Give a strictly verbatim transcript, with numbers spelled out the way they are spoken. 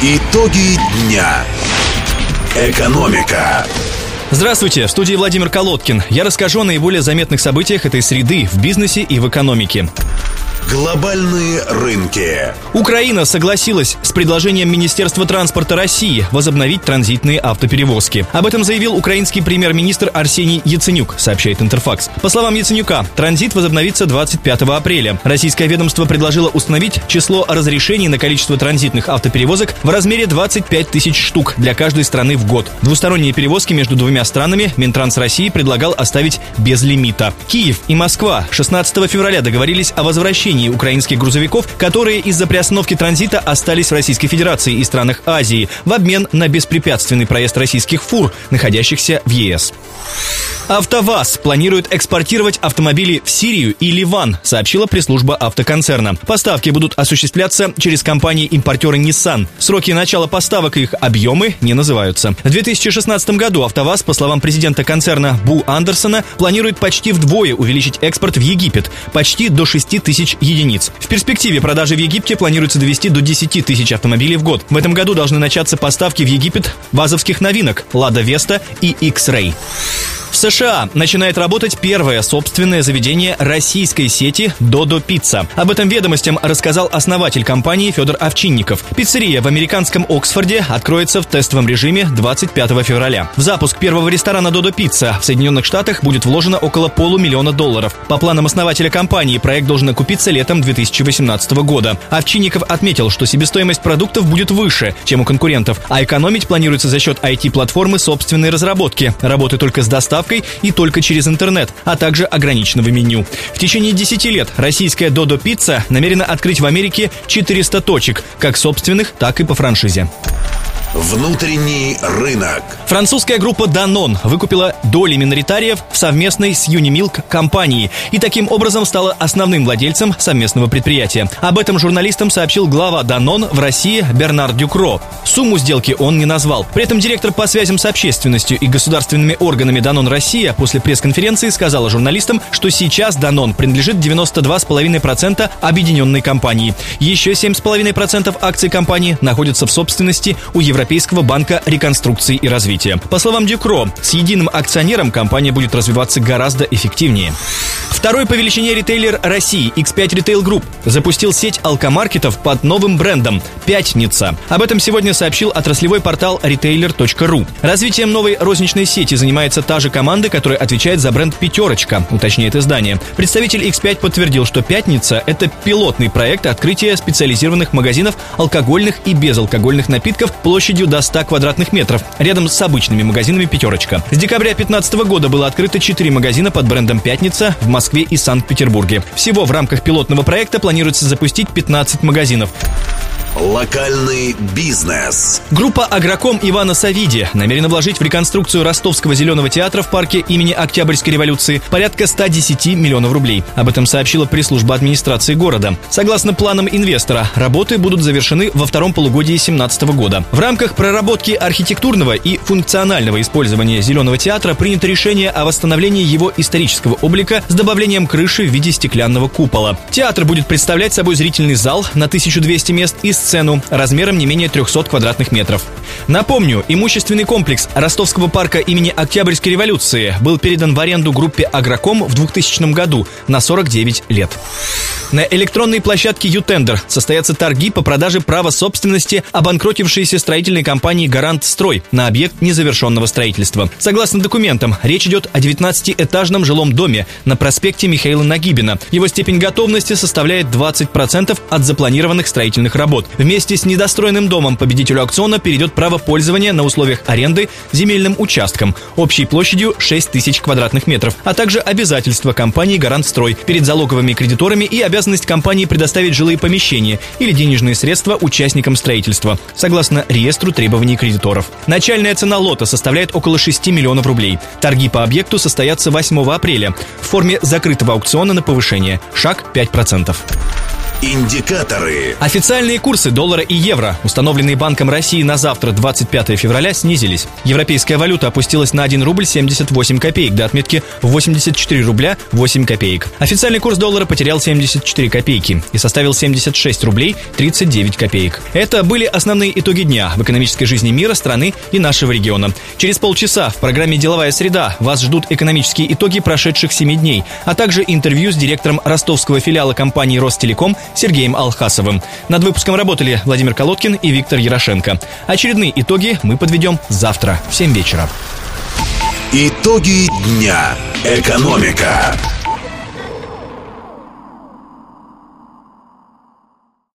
Итоги дня. Экономика. Здравствуйте, в студии Владимир Колодкин. Я расскажу о наиболее заметных событиях этой среды в бизнесе и в экономике. Глобальные рынки. Украина согласилась с предложением Министерства транспорта России возобновить транзитные автоперевозки. Об этом заявил украинский премьер-министр Арсений Яценюк, сообщает Интерфакс. По словам Яценюка, транзит возобновится двадцать пятого апреля. Российское ведомство предложило установить число разрешений на количество транзитных автоперевозок в размере двадцать пять тысяч штук для каждой страны в год. Двусторонние перевозки между двумя странами Минтранс России предлагал оставить без лимита. Киев и Москва шестнадцатого февраля договорились о возвращении украинских грузовиков, которые из-за приостановки транзита остались в Российской Федерации и странах Азии, в обмен на беспрепятственный проезд российских фур, находящихся в ЕС. АвтоВАЗ планирует экспортировать автомобили в Сирию и Ливан, сообщила пресс-служба автоконцерна. Поставки будут осуществляться через компании-импортеры Nissan. Сроки начала поставок и их объемы не называются. В две тысячи шестнадцатом году АвтоВАЗ, по словам президента концерна Бу Андерсона, планирует почти вдвое увеличить экспорт в Египет, почти до шести тысяч единиц. В перспективе продажи в Египте планируется довести до десяти тысяч автомобилей в год. В этом году должны начаться поставки в Египет вазовских новинок «Лада Веста» и Икс-Рэй. В США начинает работать первое собственное заведение российской сети «Додо Пицца». Об этом ведомостям рассказал основатель компании Федор Овчинников. Пиццерия в американском Оксфорде откроется в тестовом режиме двадцать пятого февраля. В запуск первого ресторана «Додо Пицца» в Соединенных Штатах будет вложено около полумиллиона долларов. По планам основателя компании проект должен окупиться летом две тысячи восемнадцатого года. Овчинников отметил, что себестоимость продуктов будет выше, чем у конкурентов, а экономить планируется за счет ай ти-платформы собственной разработки, работы только с доставкой и только через интернет, а также ограниченного меню. В течение десяти лет российская «Додо Пицца» намерена открыть в Америке четыреста точек, как собственных, так и по франшизе. Внутренний рынок. Французская группа Danone выкупила доли миноритариев в совместной с Unimilk компании и таким образом стала основным владельцем совместного предприятия. Об этом журналистам сообщил глава Danone в России Бернар Дюкро. Сумму сделки он не назвал. При этом директор по связям с общественностью и государственными органами Danone Россия после пресс-конференции сказала журналистам, что сейчас Danone принадлежит девяносто два целых пять десятых процента объединенной компании. Еще семь целых пять десятых процента акций компании находятся в собственности у Европейского банка. Европейского банка реконструкции и развития. По словам Дюкро, с единым акционером компания будет развиваться гораздо эффективнее. Второй по величине ритейлер России икс пять Retail Group запустил сеть алкомаркетов под новым брендом «Пятница». Об этом сегодня сообщил отраслевой портал ритейлер точка ру. Развитием новой розничной сети занимается та же команда, которая отвечает за бренд «Пятерочка», уточняет издание. Представитель икс пять подтвердил, что «Пятница» — это пилотный проект открытия специализированных магазинов алкогольных и безалкогольных напитков площадью до ста квадратных метров, рядом с обычными магазинами «Пятерочка». С декабря две тысячи пятнадцатого года было открыто четыре магазина под брендом «Пятница» в Москве и Санкт-Петербурге. Всего в рамках пилотного проекта планируется запустить пятнадцать магазинов. Локальный бизнес. Группа «Агроком» Ивана Савиди намерена вложить в реконструкцию Ростовского зеленого театра в парке имени Октябрьской революции порядка ста десяти миллионов рублей. Об этом сообщила пресс-служба администрации города. Согласно планам инвестора, работы будут завершены во втором полугодии две тысячи семнадцатого года. В рамках проработки архитектурного и функционального использования зеленого театра принято решение о восстановлении его исторического облика с добавлением крыши в виде стеклянного купола. Театр будет представлять собой зрительный зал на тысячу двести мест и сцену размером не менее трехсот квадратных метров. Напомню, имущественный комплекс Ростовского парка имени Октябрьской революции был передан в аренду группе «Агроком» в двухтысячном году на сорок девять лет. На электронной площадке «Ютендер» состоятся торги по продаже права собственности обанкротившейся строительной компании «Гарант Строй» на объект незавершенного строительства. Согласно документам, речь идет о девятнадцатиэтажном жилом доме на проспекте Михаила Нагибина. Его степень готовности составляет двадцать процентов от запланированных строительных работ. Вместе с недостроенным домом победителю аукциона перейдет право пользования на условиях аренды земельным участком общей площадью шесть тысяч квадратных метров, а также обязательства компании «Гарант Строй» перед залоговыми кредиторами и обязанность компании предоставить жилые помещения или денежные средства участникам строительства, согласно реестру требований кредиторов. Начальная цена лота составляет около шести миллионов рублей. Торги по объекту состоятся восьмого апреля в форме закрытого аукциона на повышение. Шаг пять процентов. Индикаторы. Официальные курсы доллара и евро, установленные Банком России на завтра, двадцать пятого февраля, снизились. Европейская валюта опустилась на один рубль семьдесят восемь копеек до отметки восемьдесят четыре рубля восемь копеек. Официальный курс доллара потерял семьдесят четыре копейки и составил семьдесят шесть рублей тридцать девять копеек. Это были основные итоги дня в экономической жизни мира, страны и нашего региона. Через полчаса в программе «Деловая среда» вас ждут экономические итоги прошедших семи дней, а также интервью с директором ростовского филиала компании «Ростелеком» Сергеем Алхасовым. Над выпуском работали Владимир Колодкин и Виктор Ярошенко. Очередные итоги мы подведем завтра в семь вечера. Итоги дня. Экономика.